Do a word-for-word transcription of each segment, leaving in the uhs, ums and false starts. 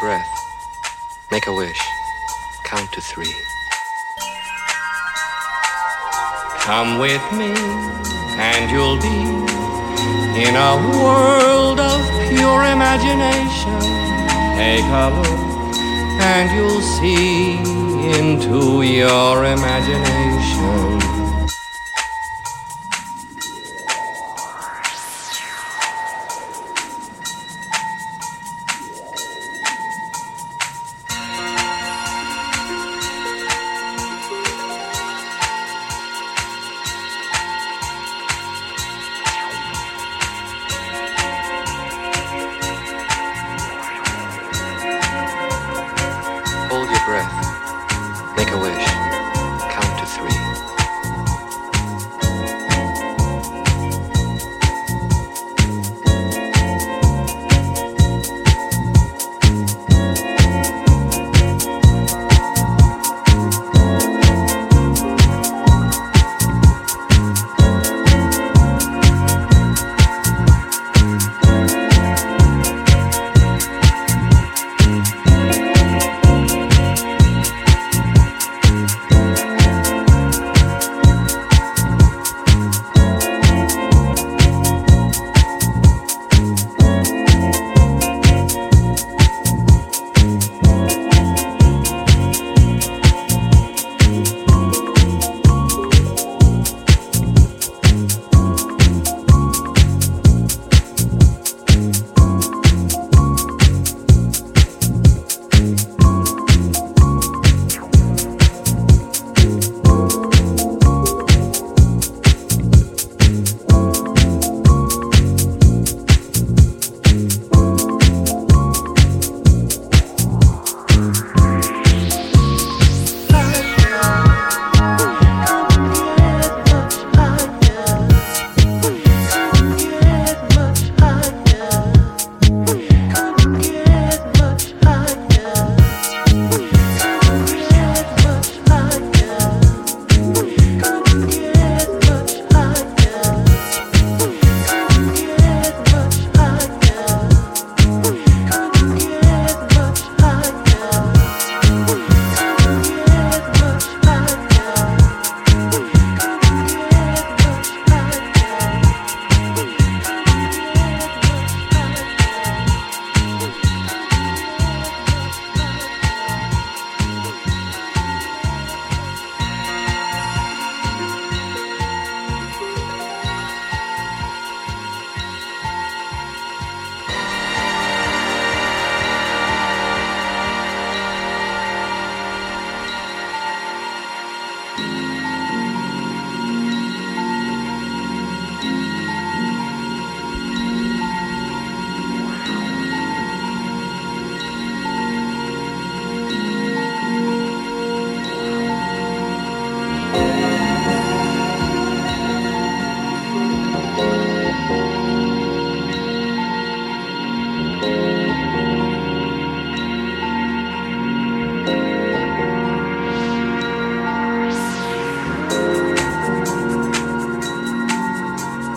your breath. Make a wish. Count to three. Come with me, and you'll be in a world of pure imagination. Take a look, and you'll see into your imagination. We'll be right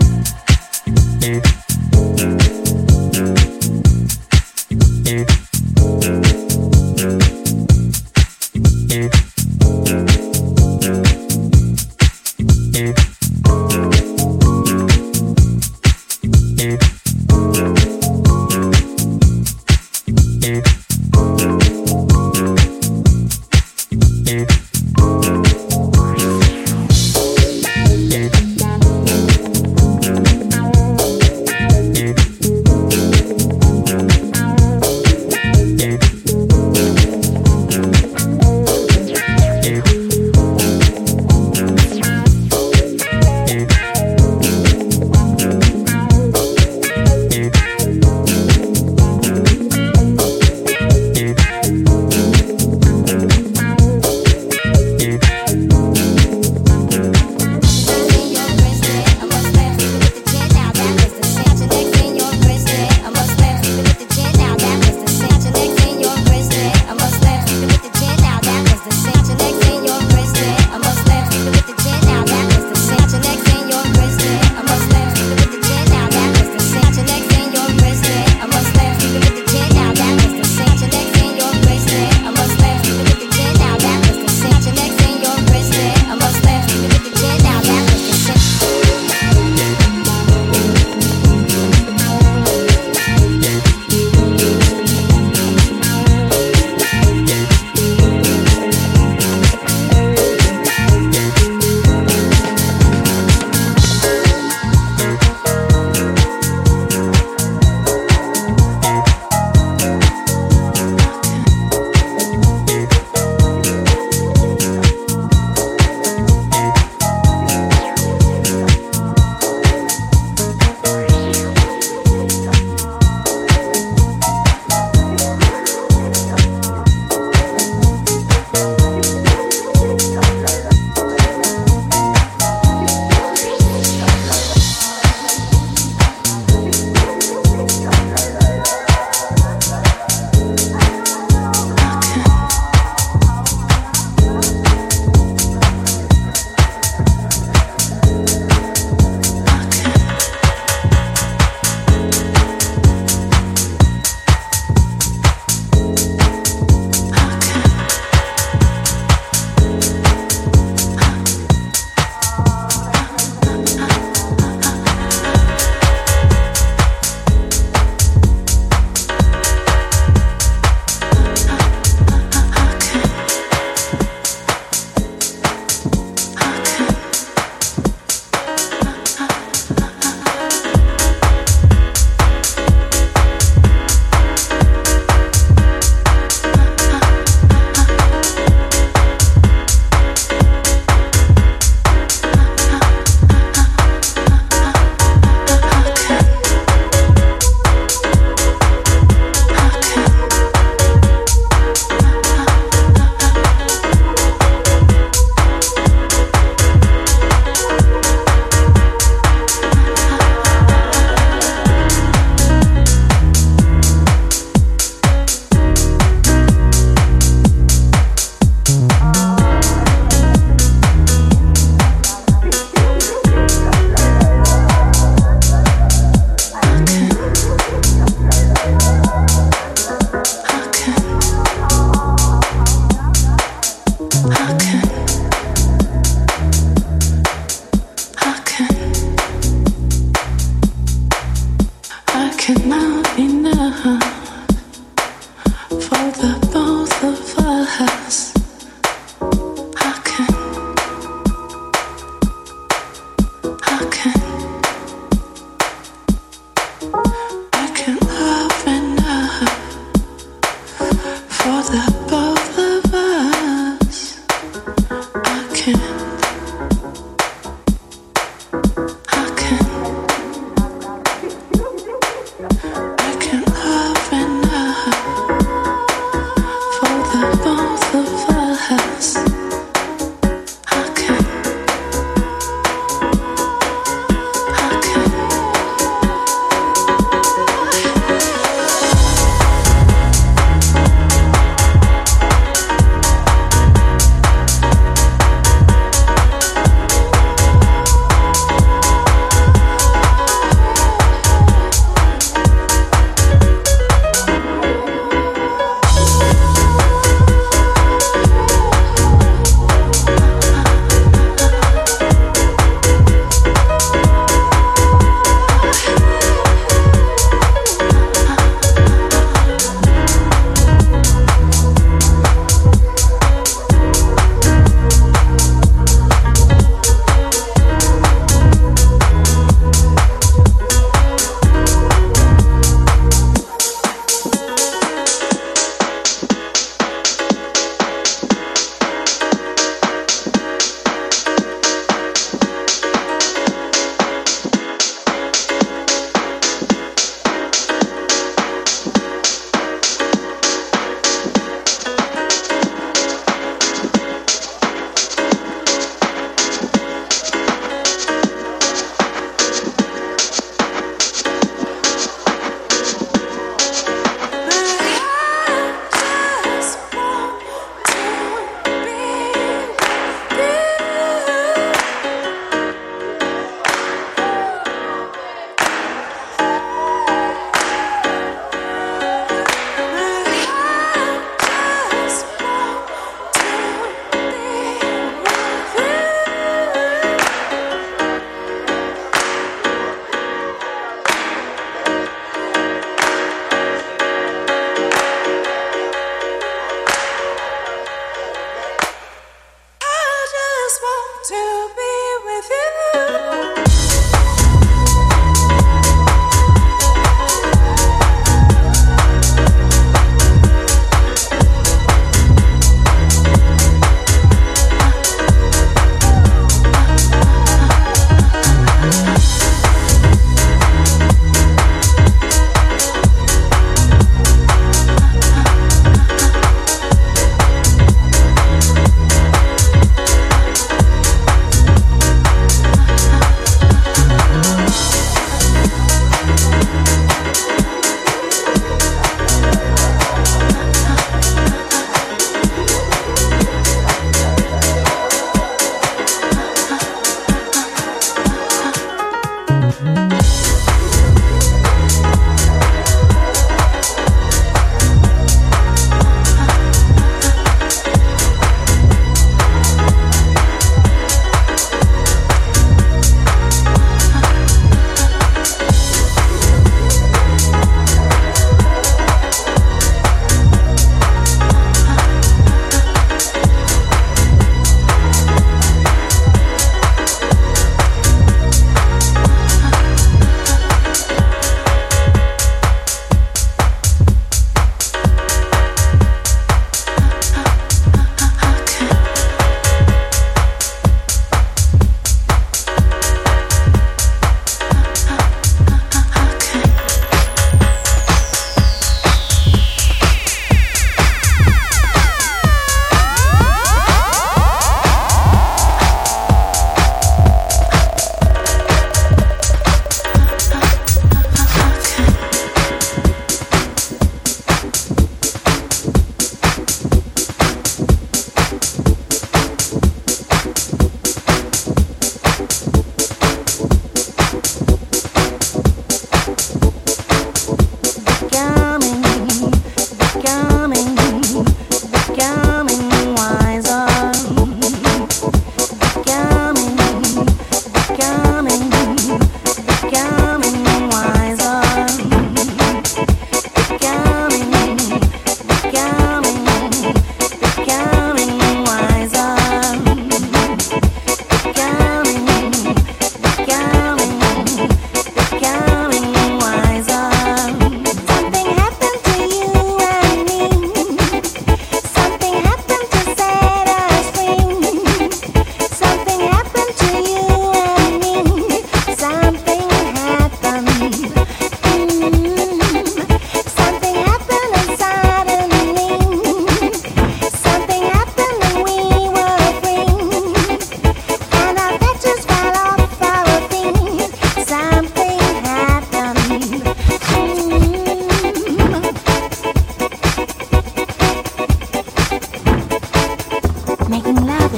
back. For the both of us,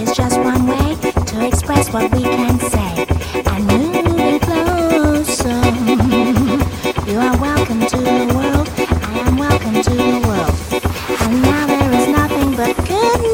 is just one way to express what we can say. I'm moving closer. You are welcome to the world. I am welcome to the world. And now there is nothing but goodness,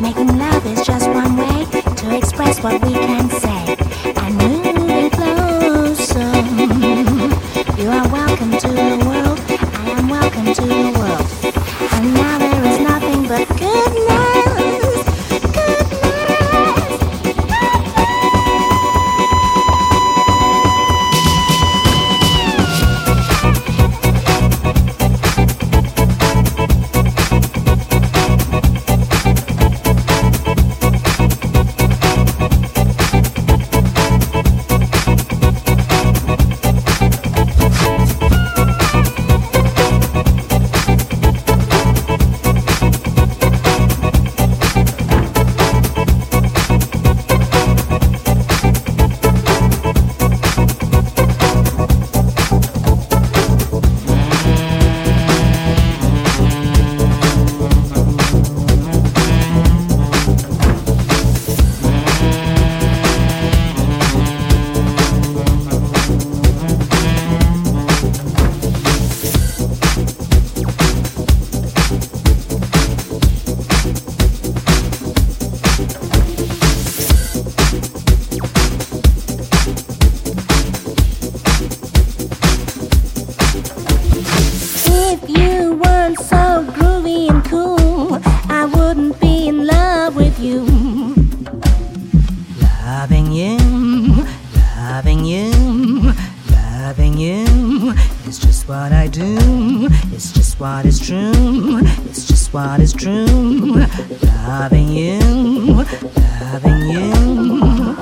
making love is just one way to express what we can say. I'm moving closer. You are welcome to the world. I am welcome to the world. And now there is nothing but goodness. If you weren't so groovy and cool, I wouldn't be in love with you. Loving you, loving you, loving you. It's just what I do. It's just what is true. It's just what is true. Loving you, loving you.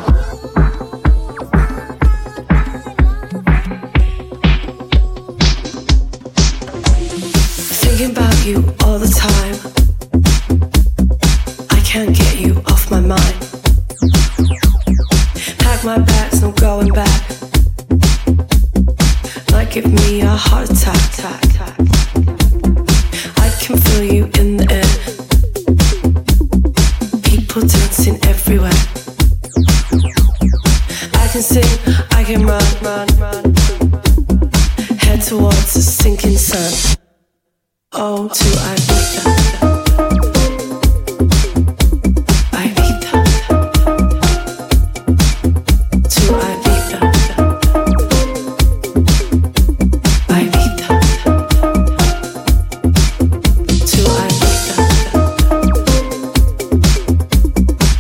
Thinking about you all the time. I can't get you off my mind. Pack my bags, no going back. Might give me a heart attack, tack, tack. I can feel you in the air. People dancing everywhere. I can sing, I can run, run, run. Head towards the sinking sun. Oh, do I need that? I need that. Do I need that? I need that. Do I need that?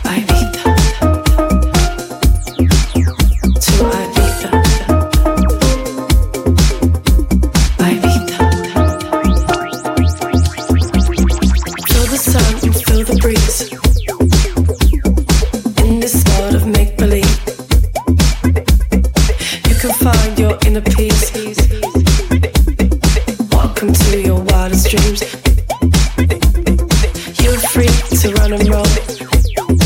I need that. Do I need that? Welcome to your wildest dreams. You're free to run and roll.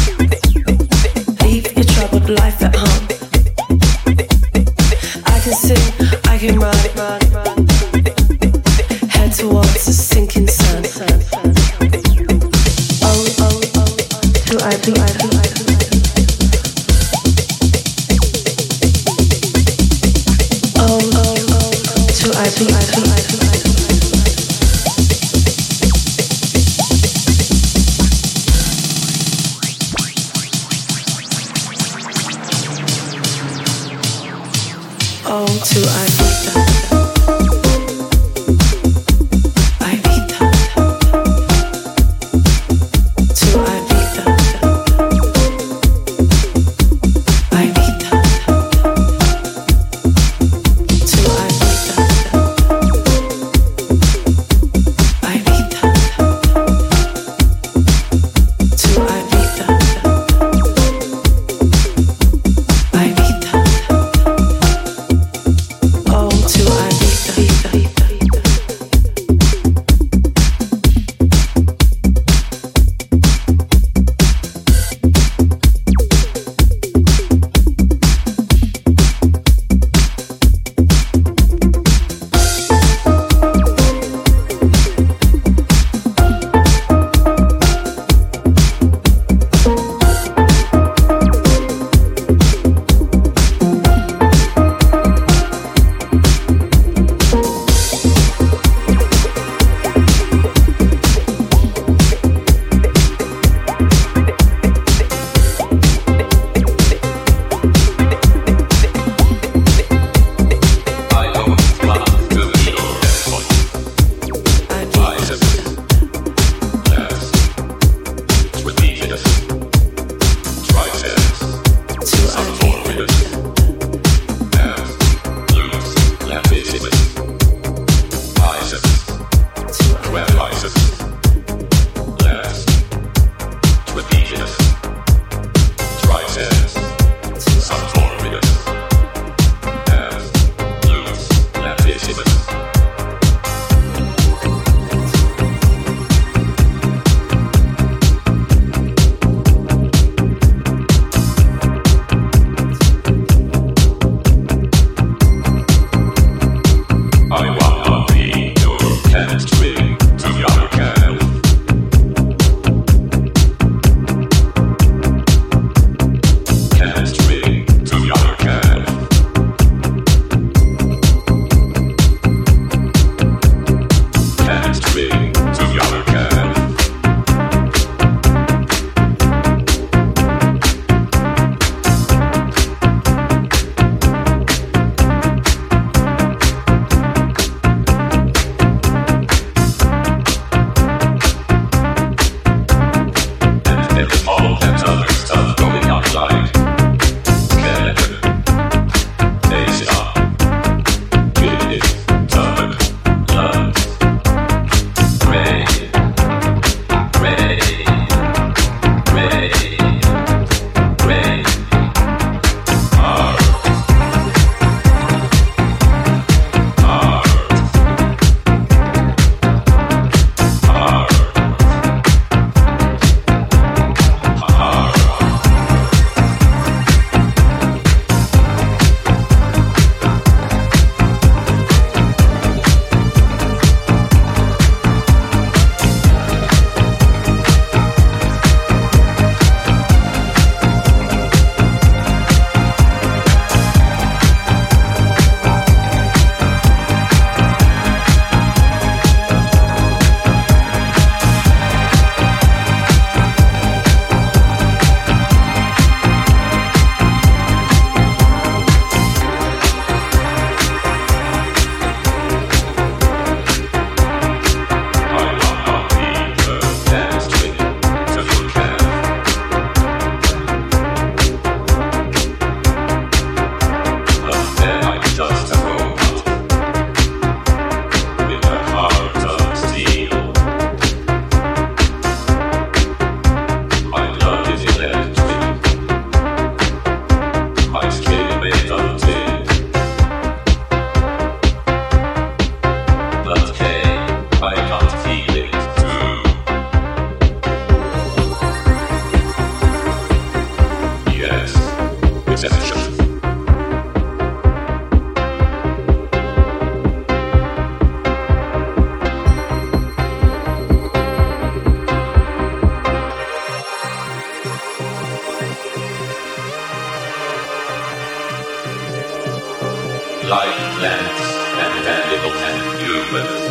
like plants and animals and humans.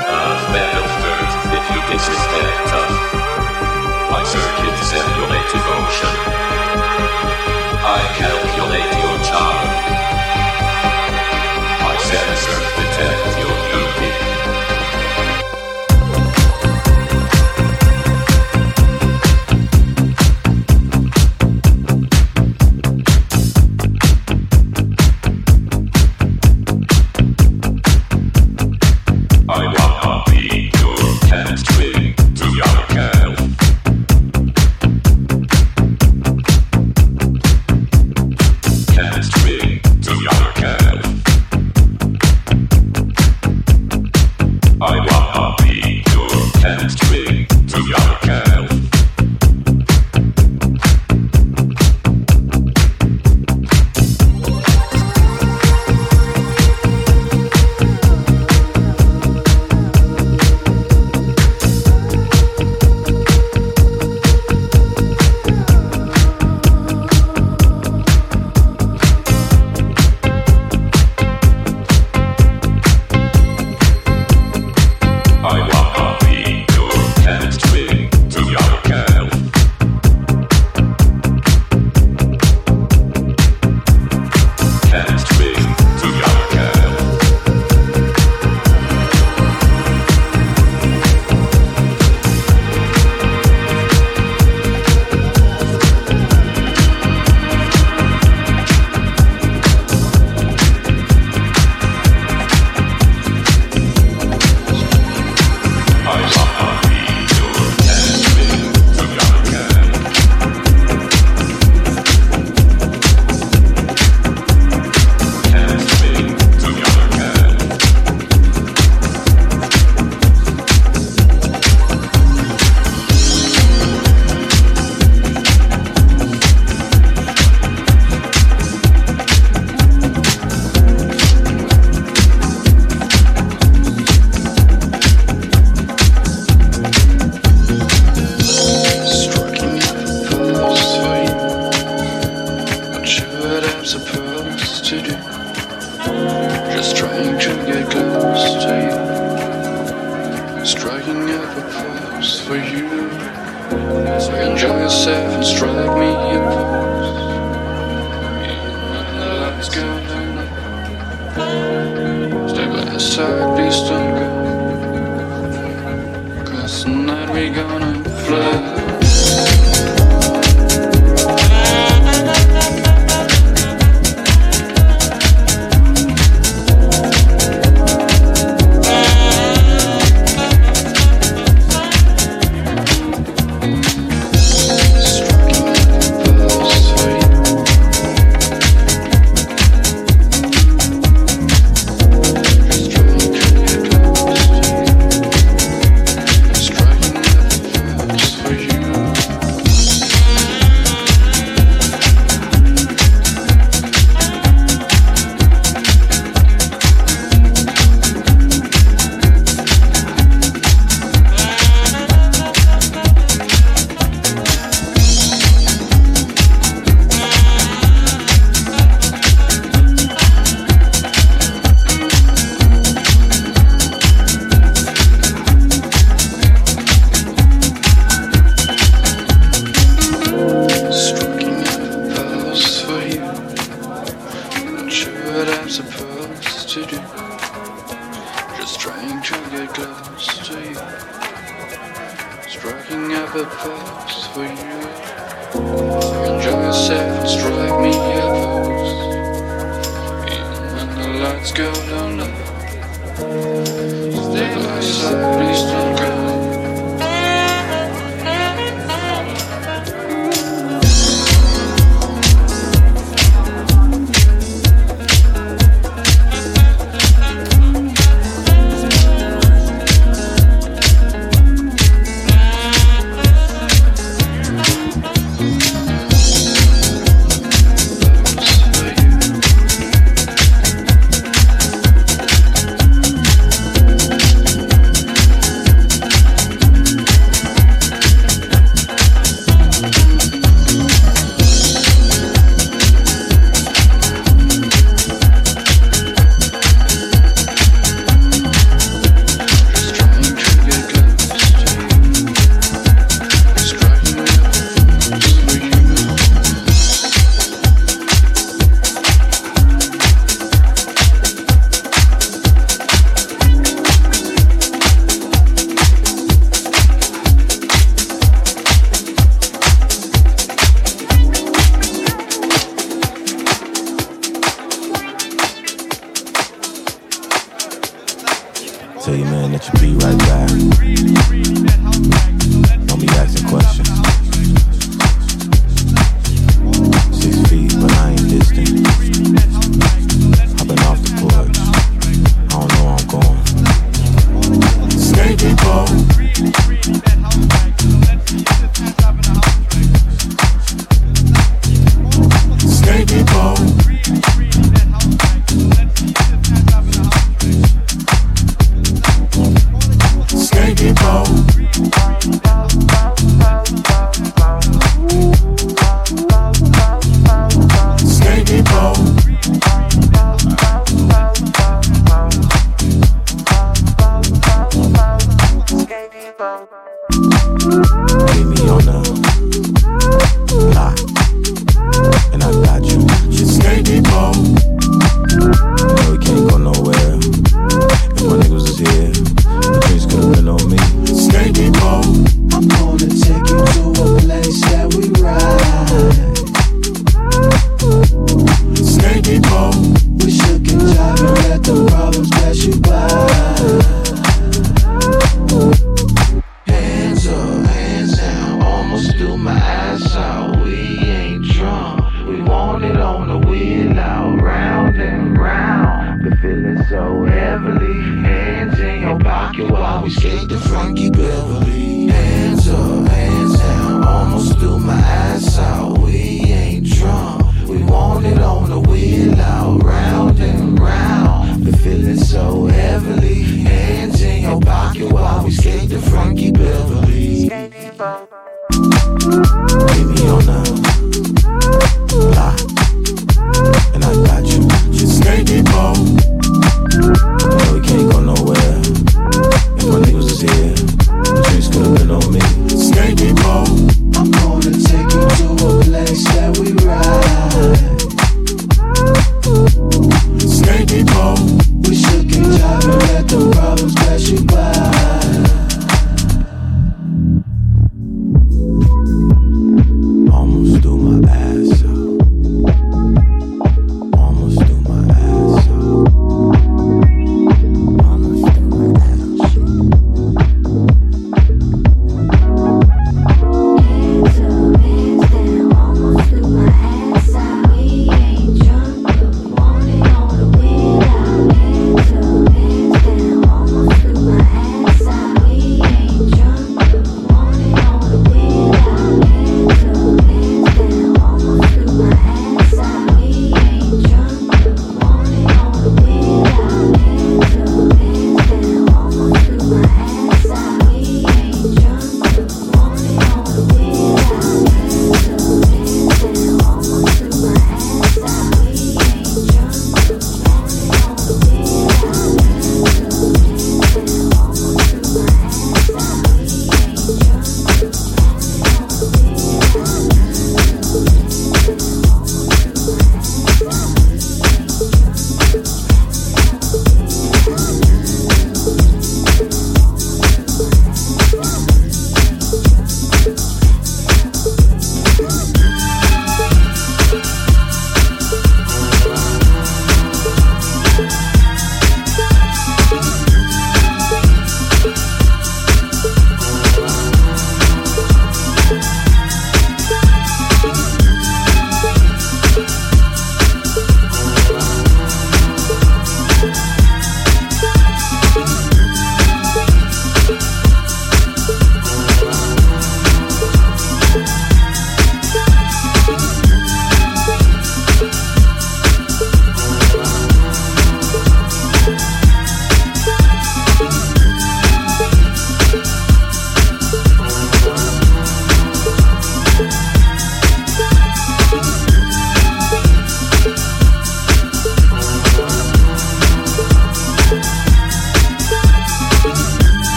A spell of birds, if you disrespect us. I circuits and your devotion. I calculate your charm. I censor, detect your beauty.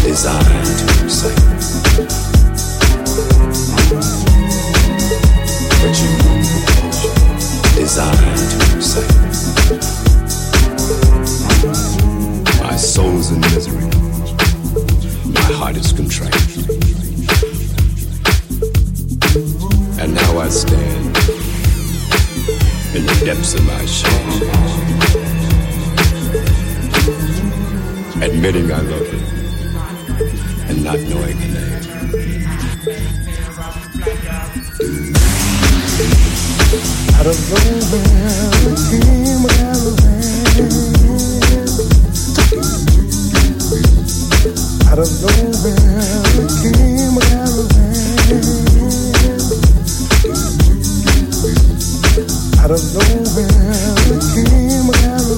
Desire to say. And now I stand in the depths of my shame, admitting I love you and not knowing the name. Out of nowhere came Galilee. Out of nowhere came Galilee. Out of nowhere came Galilee.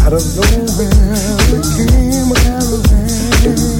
Out of nowhere came Galilee.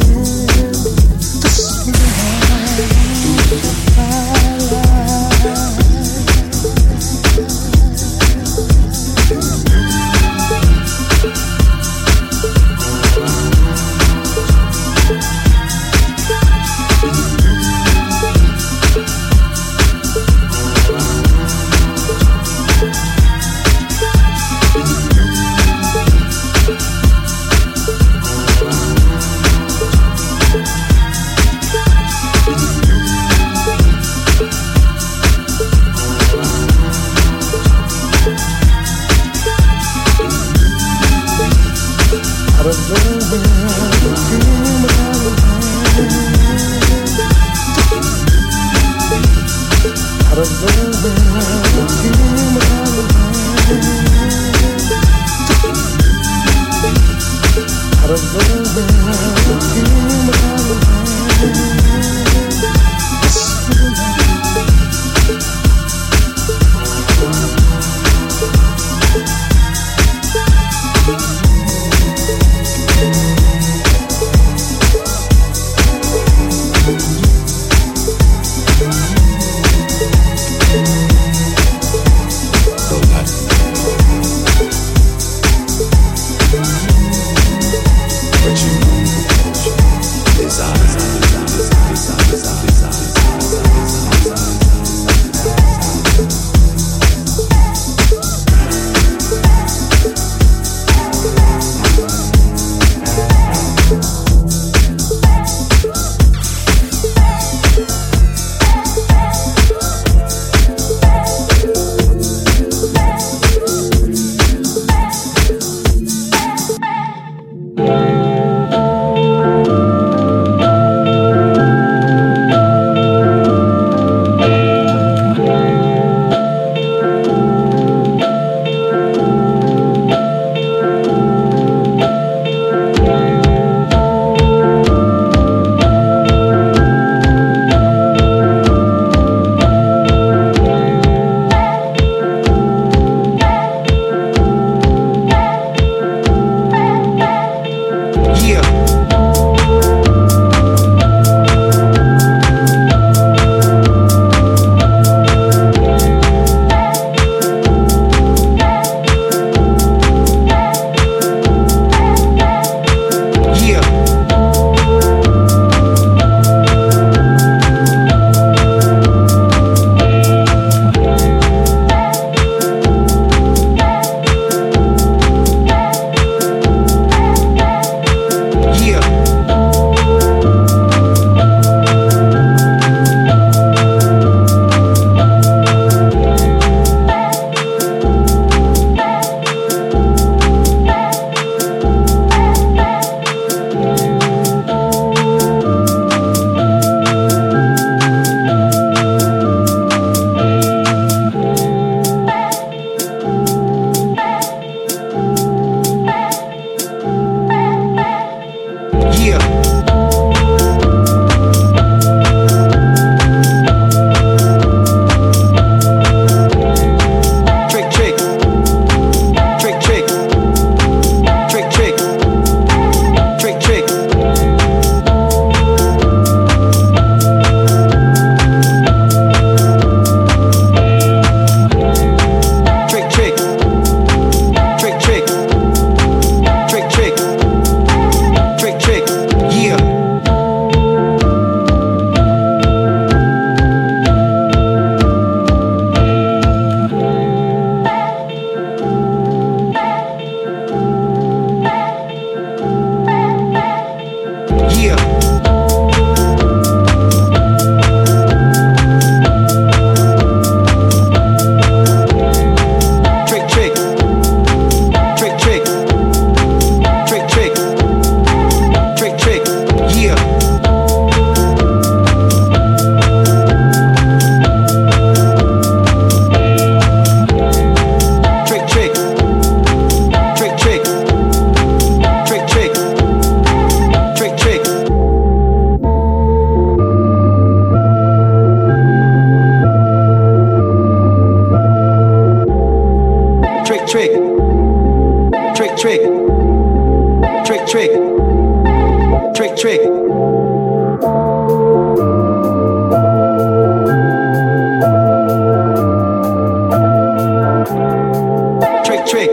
Trick, trick,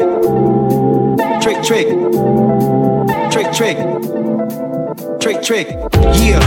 trick, trick, trick, trick, trick, yeah.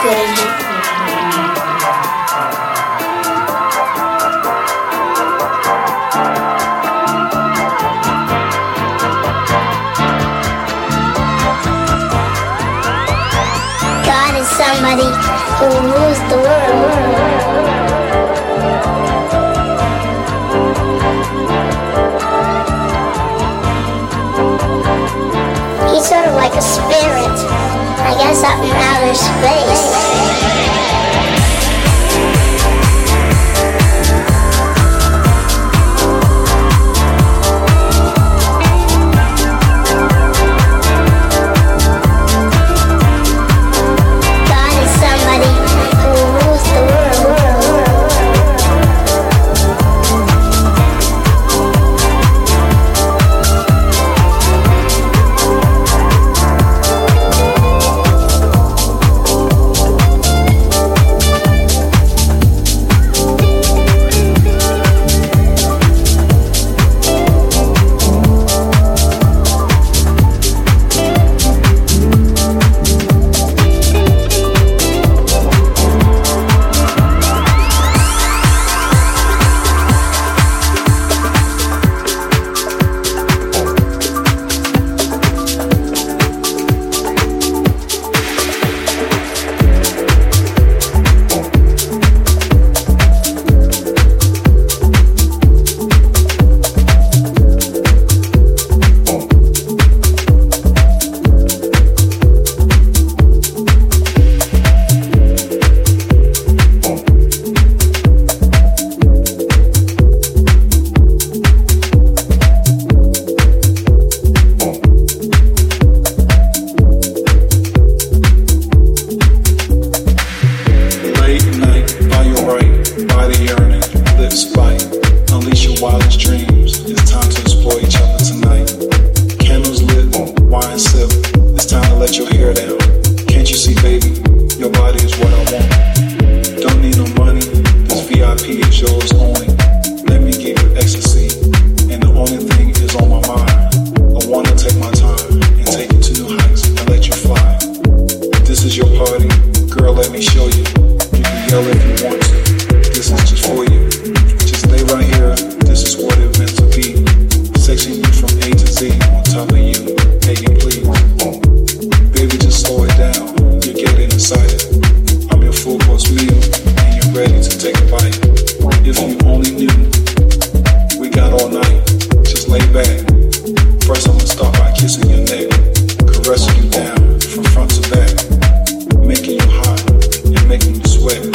Stage. Somebody who rules the world. He's sort of like a spirit, I guess, up in outer space. Down from front to back, making you hot and making you sweat.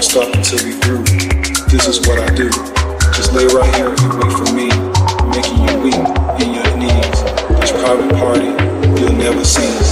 don't stop until we through. This is what I do. Just lay right here and wait for me, making you weak in your knees. This private party you'll never cease.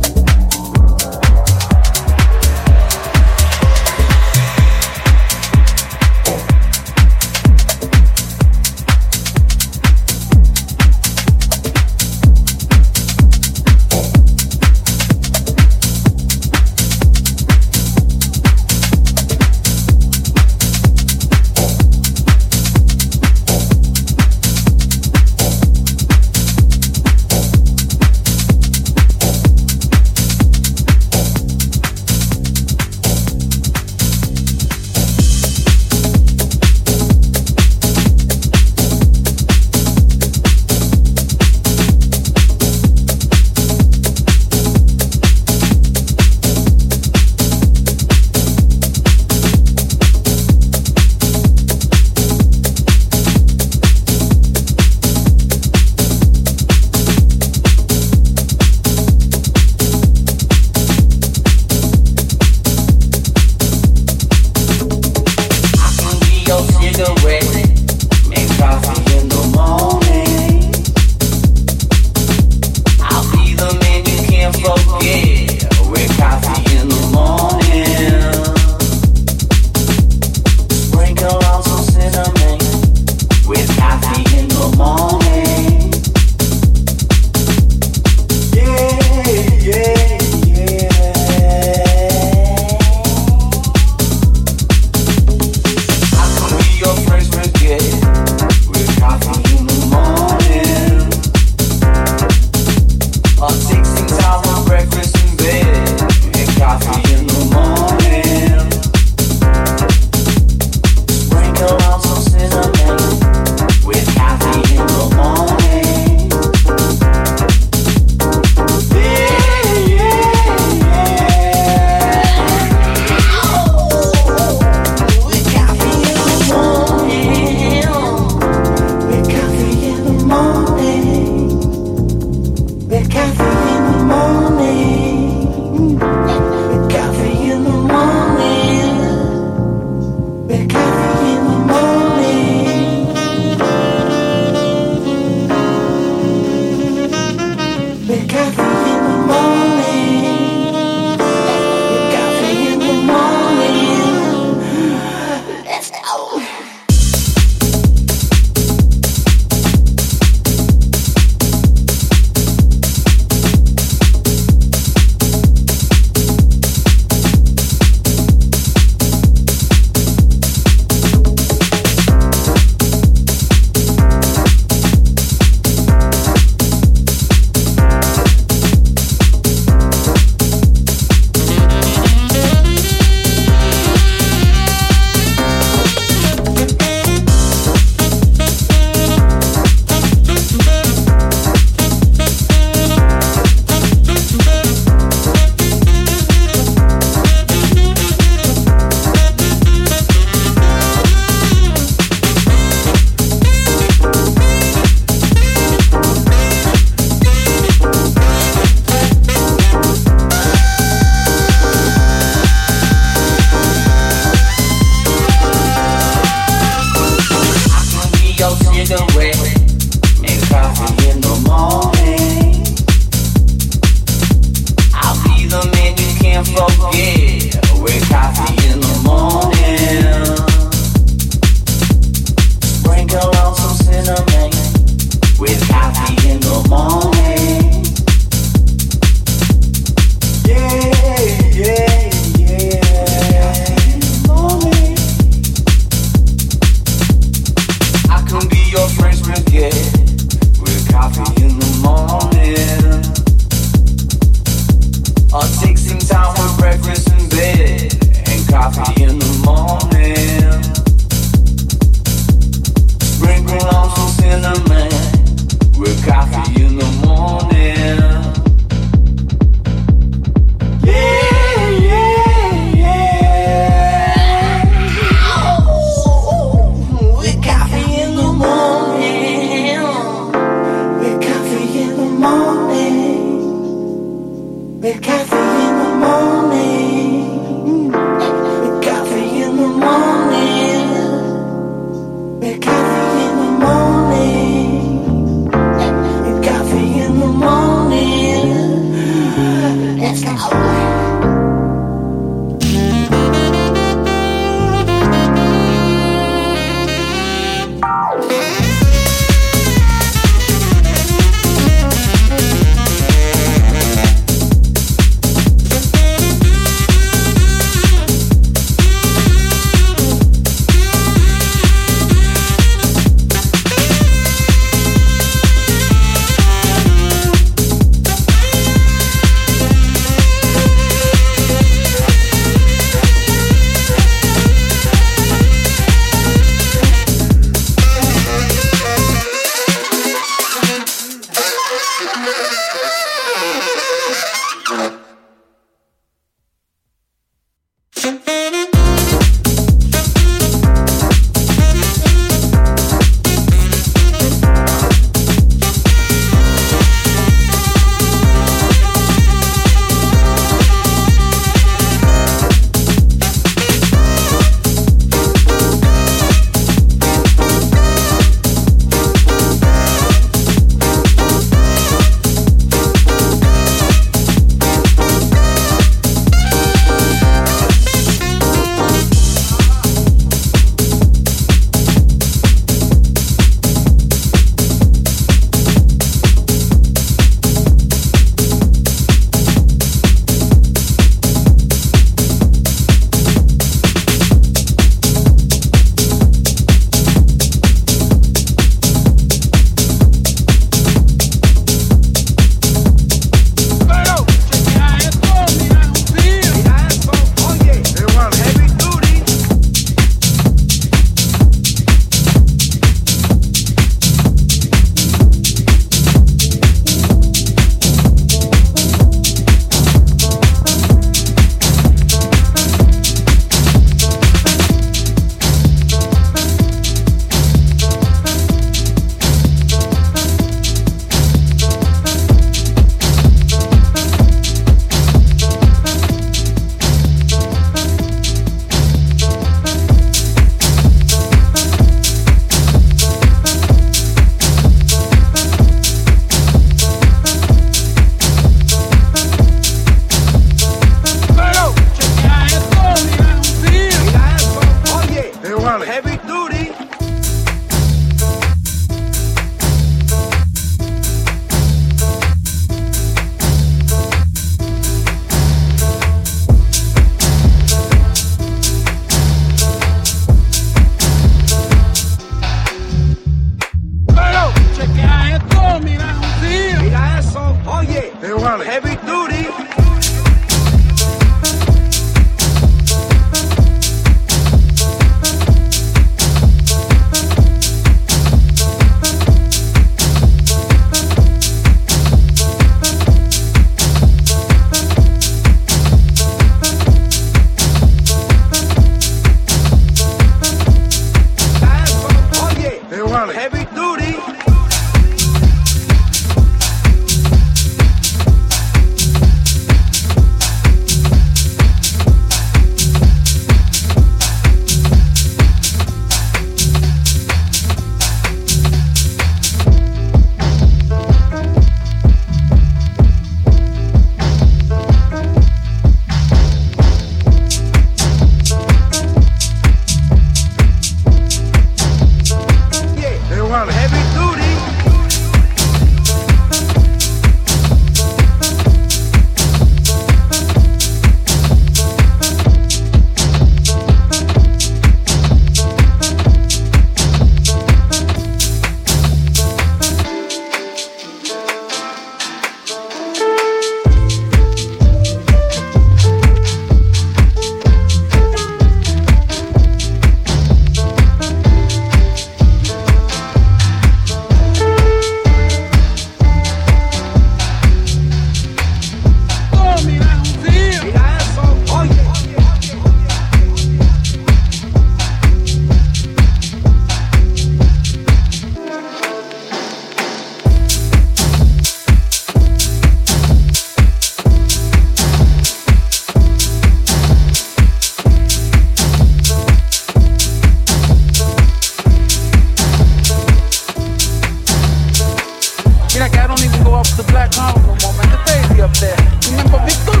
the black honorable woman, the baby up there. Remember Victor?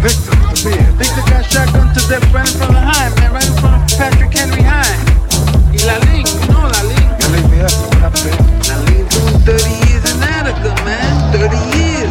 Victor, yeah. Victor got shotgun to death right in front of Hine, man, right in front of Patrick Henry Hine. Y La Ligue, you know La Ligue. La Ligue, yeah, that's it. La Ligue doing thirty years in Attica, man, thirty years.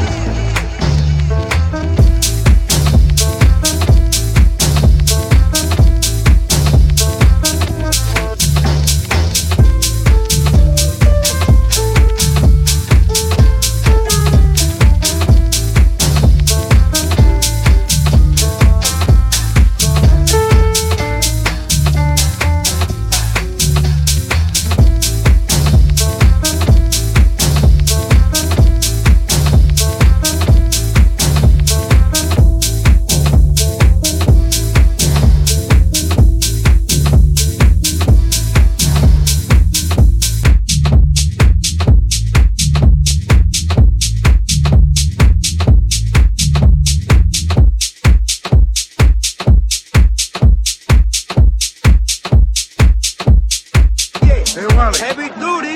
Heavy duty.